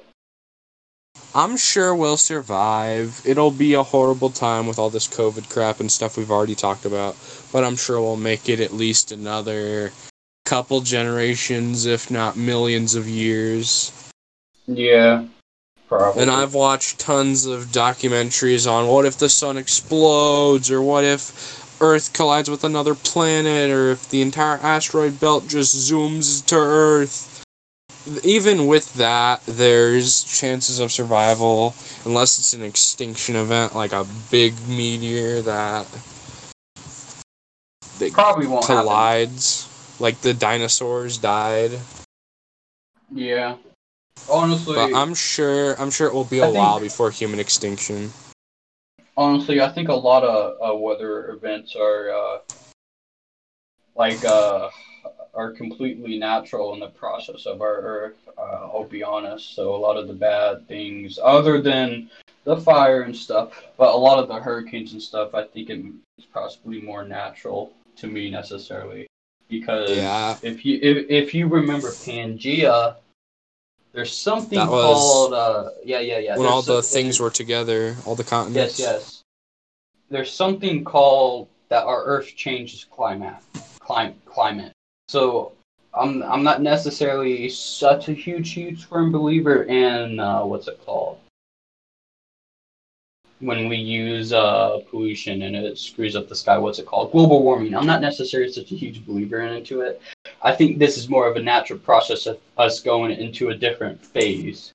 I'm sure we'll survive. It'll be a horrible time with all this COVID crap and stuff we've already talked about, but I'm sure we'll make it at least another couple generations, if not millions of years. Yeah, probably. And I've watched tons of documentaries on what if the sun explodes, or what if Earth collides with another planet, or if the entire asteroid belt just zooms to Earth. Even with that, there's chances of survival, unless it's an extinction event, like a big meteor that probably won't collides, happen. Like the dinosaurs died. Yeah, honestly. But I'm sure it will be a while before human extinction. Honestly, I think a lot of weather events are completely natural in the process of our Earth. I'll be honest. So a lot of the bad things, other than the fire and stuff, but a lot of the hurricanes and stuff, I think it's possibly more natural to me necessarily, because if you remember Pangea, there's something called... When all the things were together, all the continents. Yes. There's something called that our Earth changes climate. So I'm not necessarily such a huge firm believer in, what's it called? When we use pollution and it screws up the sky, what's it called? Global warming. I'm not necessarily such a huge believer into it. I think this is more of a natural process of us going into a different phase.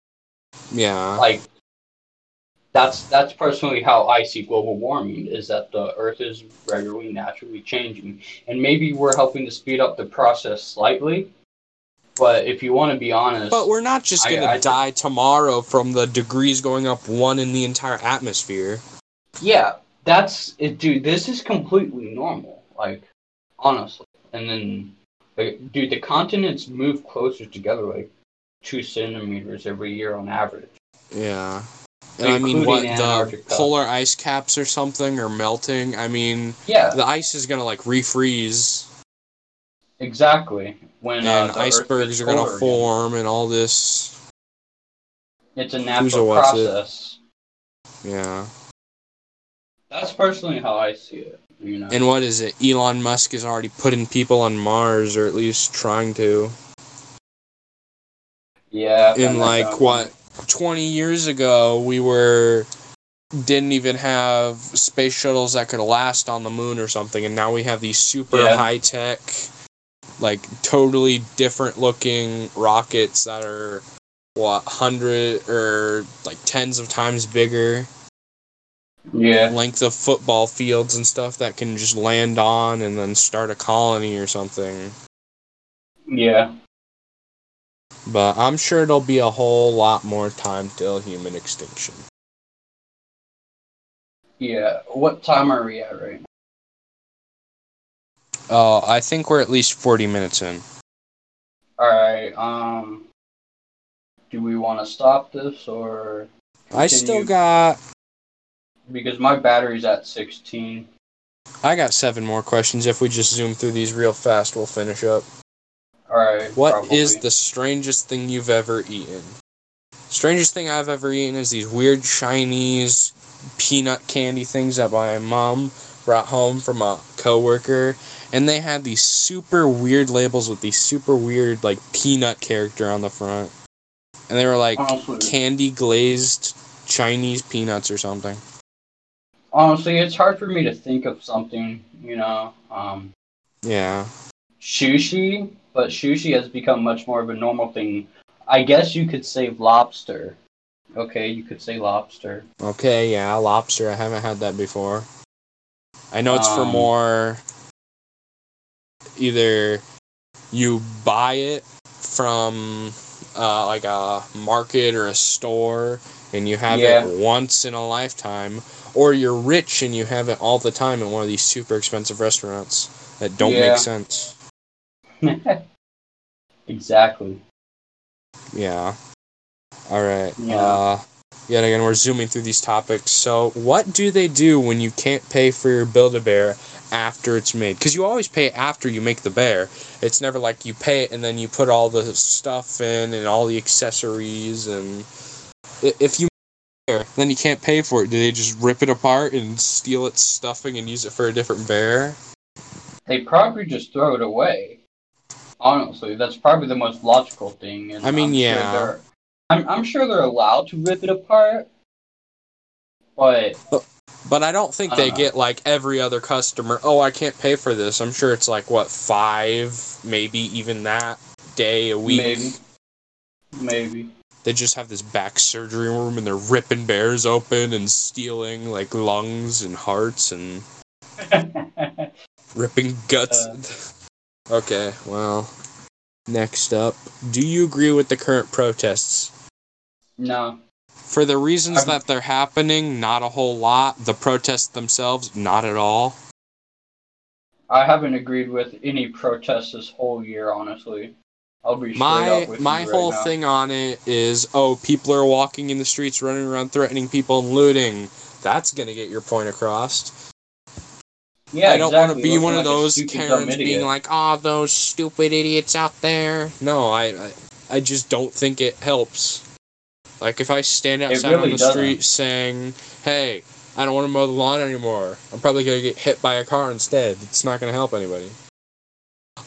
Yeah. Like, that's personally how I see global warming, is that the Earth is regularly naturally changing. And maybe we're helping to speed up the process slightly, but if you want to be honest... But we're not just going to die tomorrow from the degrees going up one in the entire atmosphere. Yeah, that's... it, dude, this is completely normal. Like, honestly. And then... Dude, the continents move closer together, like 2 centimeters every year on average. Yeah. And I mean, what, the polar ice caps or something are melting? I mean, the ice is going to, like, refreeze. Exactly. And icebergs are going to form and all this. It's a natural process. Yeah. That's personally how I see it. You know. And what is it? Elon Musk is already putting people on Mars, or at least trying to. Yeah. In like, what, 20 years ago, we didn't even have space shuttles that could last on the moon or something, and now we have these super high-tech, like, totally different-looking rockets that are, what, 100 or, like, tens of times bigger. Yeah. Length of football fields and stuff that can just land on and then start a colony or something. Yeah. But I'm sure it'll be a whole lot more time till human extinction. Yeah. What time are we at right now? Oh, I think we're at least 40 minutes in. Alright, do we want to stop this, or... I still got... Because my battery's at 16. I got 7 more questions. If we just zoom through these real fast, we'll finish up. Alright, What is the strangest thing you've ever eaten? Strangest thing I've ever eaten is these weird Chinese peanut candy things that my mom brought home from a coworker. And they had these super weird labels with these super weird, like, peanut character on the front. And they were, like, candy-glazed Chinese peanuts or something. Honestly, it's hard for me to think of something, you know. Sushi, but sushi has become much more of a normal thing. I guess you could say lobster. Okay, you could say lobster. Okay, yeah, lobster. I haven't had that before. I know it's for more either you buy it from like a market or a store, and you have it once in a lifetime, or you're rich and you have it all the time at one of these super expensive restaurants that don't make sense. Exactly. Yeah. All right. Yeah. Yet again, we're zooming through these topics. So, what do they do when you can't pay for your Build-A-Bear after it's made? Because you always pay after you make the bear. It's never like you pay it and then you put all the stuff in and all the accessories. And if you make a bear, then you can't pay for it. Do they just rip it apart and steal its stuffing and use it for a different bear? They probably just throw it away. Honestly, that's probably the most logical thing. And I mean, I'm sure they're allowed to rip it apart, but I don't think they get like every other customer. Oh, I can't pay for this. I'm sure it's like what 5, maybe even that day a week. Maybe they just have this back surgery room and they're ripping bears open and stealing like lungs and hearts and ripping guts. Okay, well. Next up, do you agree with the current protests? No. For the reasons that they're happening, not a whole lot. The protests themselves, not at all. I haven't agreed with any protests this whole year, honestly. I'll be straight up with you right now. My whole thing on it is, oh, people are walking in the streets, running around, threatening people and looting. That's going to get your point across. Yeah, I don't want to be one of those Karens being like, "Ah, those stupid idiots out there." No, I just don't think it helps. Like, if I stand outside on the street saying, "Hey, I don't want to mow the lawn anymore," I'm probably gonna get hit by a car instead. It's not gonna help anybody.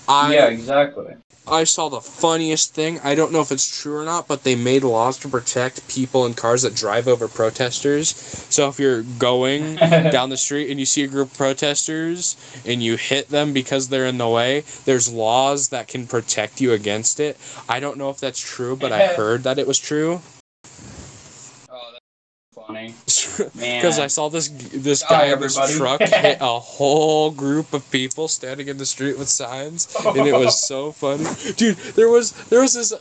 Yeah, exactly. I saw the funniest thing. I don't know if it's true or not, but they made laws to protect people and cars that drive over protesters. So if you're going down the street and you see a group of protesters and you hit them because they're in the way, there's laws that can protect you against it. I don't know if that's true, but I heard that it was true. Funny, because I saw this guy in his truck hit a whole group of people standing in the street with signs, and it was so funny, dude. There was this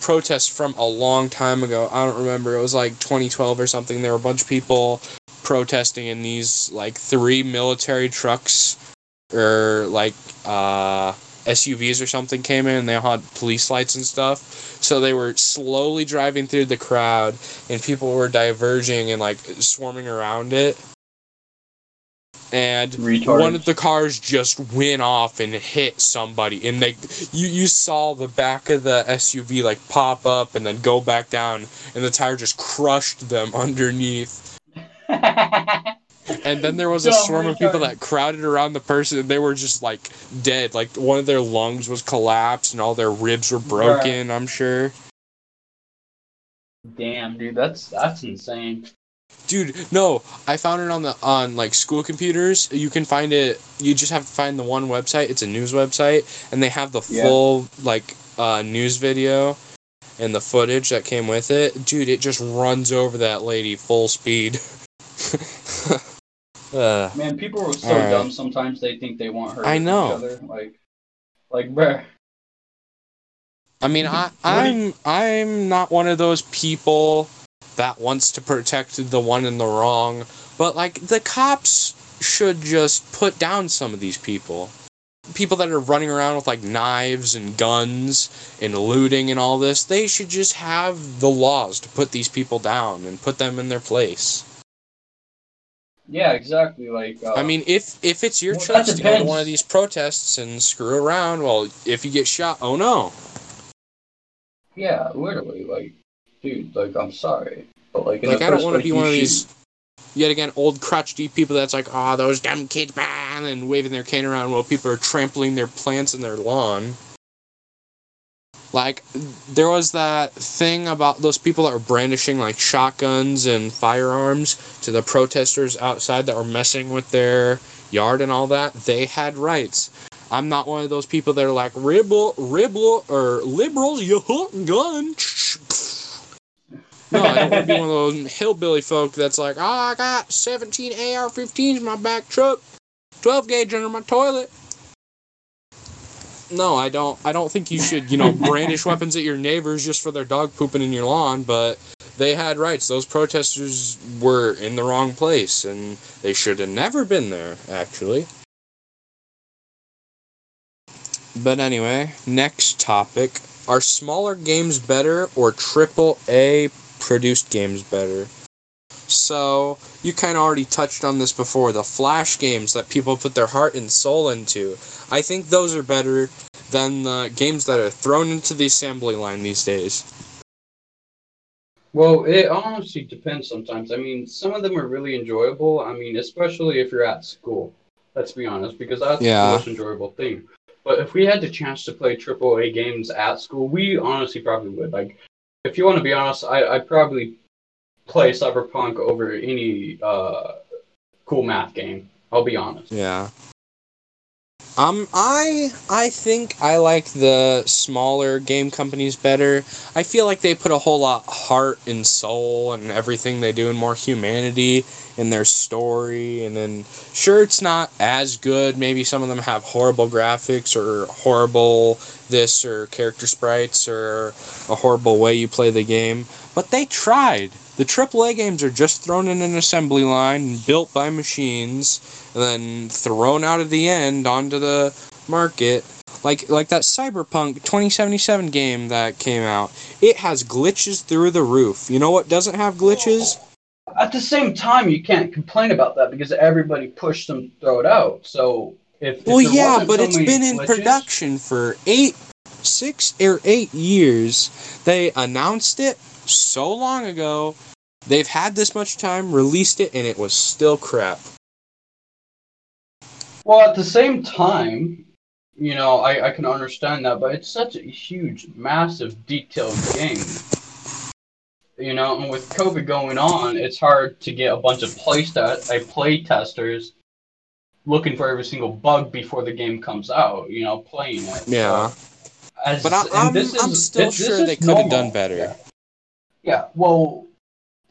protest from a long time ago. I don't remember. It was like 2012 or something. There were a bunch of people protesting in these like 3 military trucks or SUVs or something came in, and they all had police lights and stuff. So they were slowly driving through the crowd, and people were diverging and like swarming around it. And one of the cars just went off and hit somebody, and you saw the back of the SUV like pop up and then go back down, and the tire just crushed them underneath. And then there was a swarm of people that crowded around the person, and they were just, like, dead. Like, one of their lungs was collapsed, and all their ribs were broken, I'm sure. Damn, dude, that's insane. Dude, no, I found it on school computers. You can find it, you just have to find the one website. It's a news website, and they have the full, news video and the footage that came with it. Dude, it just runs over that lady full speed. Man, people are so dumb sometimes they think they want her to each other. Like bruh. I mean, I'm not one of those people that wants to protect the one in the wrong, but, like, the cops should just put down some of these people. People that are running around with, like, knives and guns and looting and all this, they should just have the laws to put these people down and put them in their place. Yeah, exactly. I mean, if it's your choice to go to one of these protests and screw around, well, if you get shot, oh no. Yeah, literally, dude, I'm sorry, but I don't want to be one of these, yet again, old crotchety people that's like, oh, those dumb kids, man, and waving their cane around while people are trampling their plants in their lawn. Like, there was that thing about those people that were brandishing, like, shotguns and firearms to the protesters outside that were messing with their yard and all that. They had rights. I'm not one of those people that are like, ribble, or liberals, you hook gun. No, I don't want to be one of those hillbilly folk that's like, oh, I got 17 AR-15s in my back truck, 12-gauge under my toilet. No, I don't think you should, brandish weapons at your neighbors just for their dog pooping in your lawn, but they had rights. Those protesters were in the wrong place, and they should have never been there, actually. But anyway, next topic. Are smaller games better or AAA produced games better? So, you kind of already touched on this before, the Flash games that people put their heart and soul into. I think those are better than the games that are thrown into the assembly line these days. Well, it honestly depends sometimes. I mean, some of them are really enjoyable. I mean, especially if you're at school, let's be honest, because that's the most enjoyable thing. But if we had the chance to play AAA games at school, we honestly probably would. Like, if you want to be honest, I'd probably play Cyberpunk over any cool math game. I'll be honest. Yeah. I think I like the smaller game companies better. I feel like they put a whole lot heart and soul and everything they do and more humanity in their story. And then, sure, it's not as good. Maybe some of them have horrible graphics or horrible this or character sprites or a horrible way you play the game. But they tried. The AAA games are just thrown in an assembly line, built by machines, and then thrown out at the end onto the market. Like that Cyberpunk 2077 game that came out. It has glitches through the roof. You know what doesn't have glitches? At the same time, you can't complain about that because everybody pushed them to throw it out. So but it's been in production for 8 years. They announced it so long ago. They've had this much time, released it, and it was still crap. Well, at the same time, I can understand that, but it's such a huge, massive, detailed game. And with COVID going on, it's hard to get a bunch of play testers looking for every single bug before the game comes out, playing it. Yeah. But I'm still sure they could have done better. Yeah, well,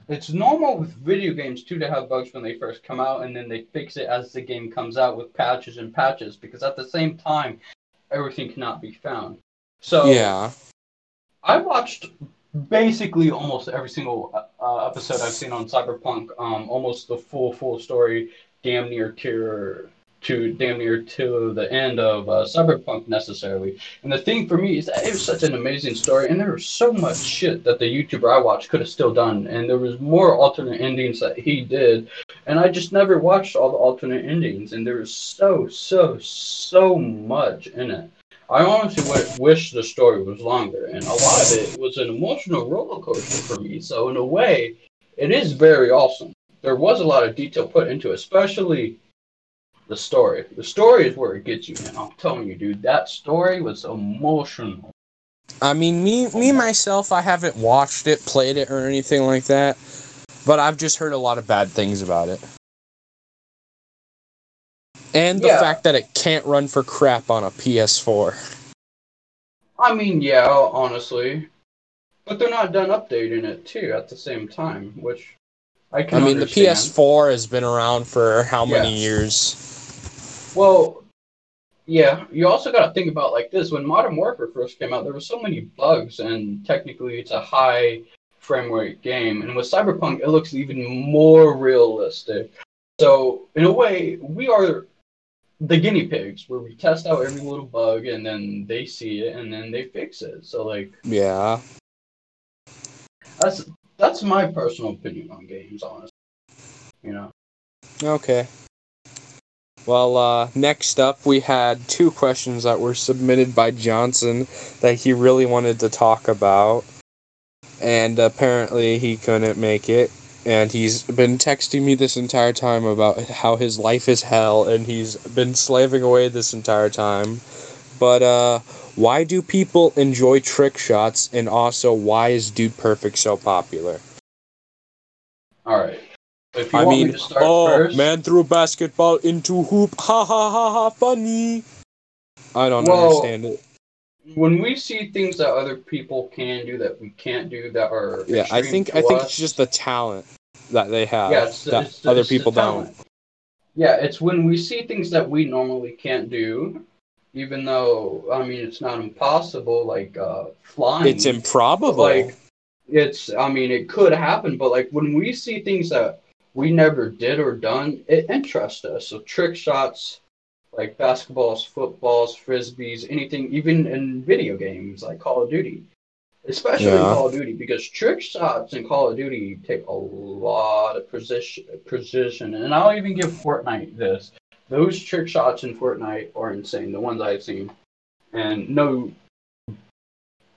it's normal with video games, too, to have bugs when they first come out, and then they fix it as the game comes out with patches and patches, because at the same time, everything cannot be found. So, yeah. I watched basically almost every single episode I've seen on Cyberpunk, almost the full story, damn near to the end of Cyberpunk necessarily. And the thing for me is that it was such an amazing story, and there was so much shit that the YouTuber I watched could have still done, and there was more alternate endings that he did, and I just never watched all the alternate endings, and there was so much in it. I honestly wish the story was longer, and a lot of it was an emotional roller coaster for me, so in a way, it is very awesome. There was a lot of detail put into it, especially the story. The story is where it gets you, and I'm telling you, dude, that story was emotional. I mean, me myself, I haven't watched it, played it, or anything like that, but I've just heard a lot of bad things about it. And the fact that it can't run for crap on a PS4. I mean, yeah, honestly. But they're not done updating it, too, at the same time, which I mean, understand. The PS4 has been around for how many years? Well, yeah, you also got to think about like this. When Modern Warfare first came out, there were so many bugs, and technically it's a high frame rate game. And with Cyberpunk, it looks even more realistic. So, in a way, we are the guinea pigs, where we test out every little bug, and then they see it, and then they fix it. So, like... Yeah. That's my personal opinion on games, honestly. Okay. Well, next up, we had two questions that were submitted by Johnson that he really wanted to talk about. And apparently he couldn't make it. And he's been texting me this entire time about how his life is hell. And he's been slaving away this entire time. But why do people enjoy trick shots? And also, why is Dude Perfect so popular? Alright. First, man threw basketball into hoop. Ha ha ha ha, funny. I don't understand it. When we see things that other people can do that we can't do that are I think it's just the talent that they have that other people don't. Yeah, it's when we see things that we normally can't do, even though, I mean, it's not impossible, like, flying. It's improbable. Like, it's, I mean, it could happen, but, like, when we see things that we never did or done, it interests us. So trick shots, like basketballs, footballs, frisbees, anything, even in video games, like Call of Duty. Especially in Call of Duty, because trick shots in Call of Duty take a lot of precision. And I'll even give Fortnite this. Those trick shots in Fortnite are insane, the ones I've seen. And no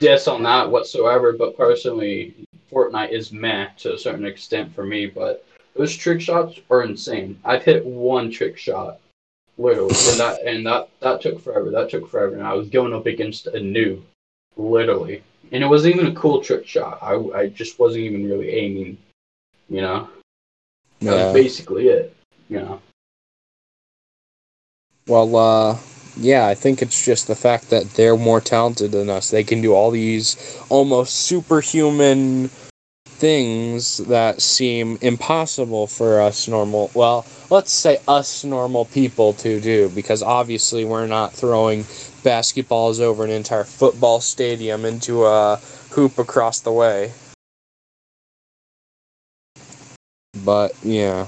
diss on that whatsoever, but personally, Fortnite is meh to a certain extent for me. But those trick shots are insane. I've hit one trick shot, literally, and that took forever. That took forever, and I was going up against a noob, literally. And it wasn't even a cool trick shot. I just wasn't even really aiming, you know? Yeah. That was basically it, you know? Well, yeah, I think it's just the fact that they're more talented than us. They can do all these almost superhuman things that seem impossible for us normal, well, let's say us normal people to do, because obviously we're not throwing basketballs over an entire football stadium into a hoop across the way. But, yeah.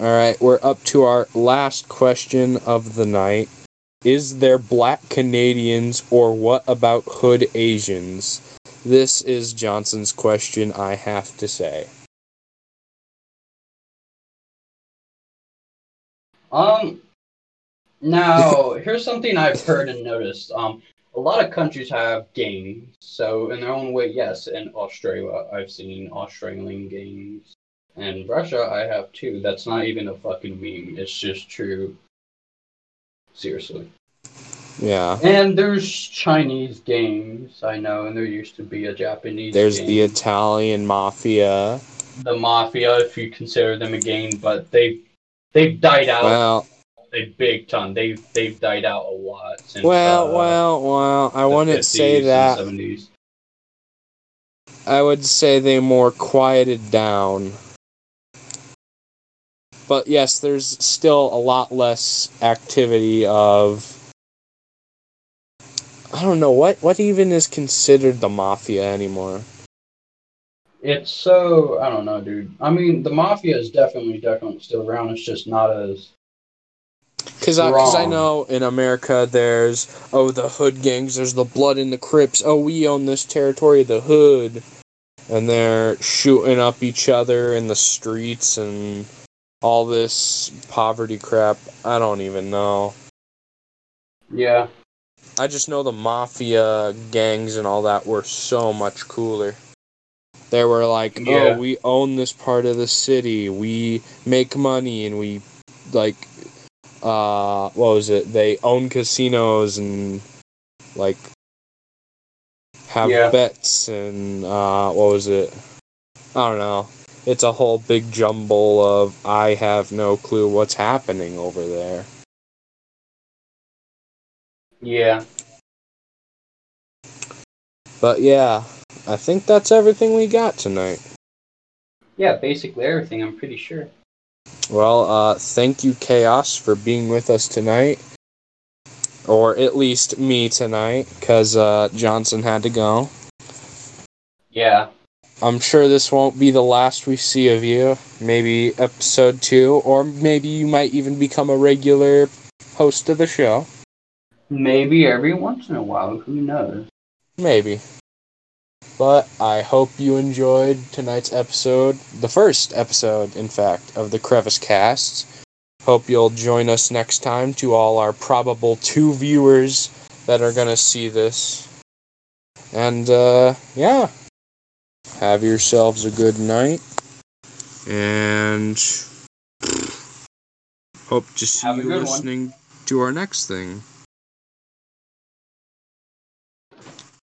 Alright, we're up to our last question of the night. Is there black Canadians, or what about hood Asians? This is Johnson's question, I have to say. Now, here's something I've heard and noticed. A lot of countries have gangs, so in their own way, yes. In Australia, I've seen Australian gangs. And Russia, I have too. That's not even a fucking meme. It's just true. Seriously. Yeah. And there's Chinese gangs, I know, and there used to be a Japanese gang. The Italian Mafia. The Mafia, if you consider them a gang, but they've died out. Well, a big ton. They've died out a lot since well. I wouldn't say that. 70s. I would say they more quieted down. But yes, there's still a lot less activity of, I don't know, what even is considered the Mafia anymore? It's so, I don't know, dude. I mean, the Mafia is definitely still around. It's just not as strong. Because I know in America there's, the hood gangs, there's the Blood in the Crips. Oh, we own this territory, the hood. And they're shooting up each other in the streets and all this poverty crap. I don't even know. Yeah. I just know the Mafia gangs and all that were so much cooler. They were like, we own this part of the city, we make money, and we, like, they own casinos and, like, have bets and, I don't know. It's a whole big jumble of, I have no clue what's happening over there. Yeah. But yeah, I think that's everything we got tonight. Yeah, basically everything, I'm pretty sure. Well, thank you, Chaos, for being with us tonight. Or at least me tonight, because Johnson had to go. Yeah. I'm sure this won't be the last we see of you. Maybe episode 2, or maybe you might even become a regular host of the show. Maybe every once in a while, who knows? Maybe. But I hope you enjoyed tonight's episode, the first episode, in fact, of the Crevice Cast. Hope you'll join us next time, to all our probable 2 viewers that are going to see this. And, have yourselves a good night. And hope to see you listening to our next thing.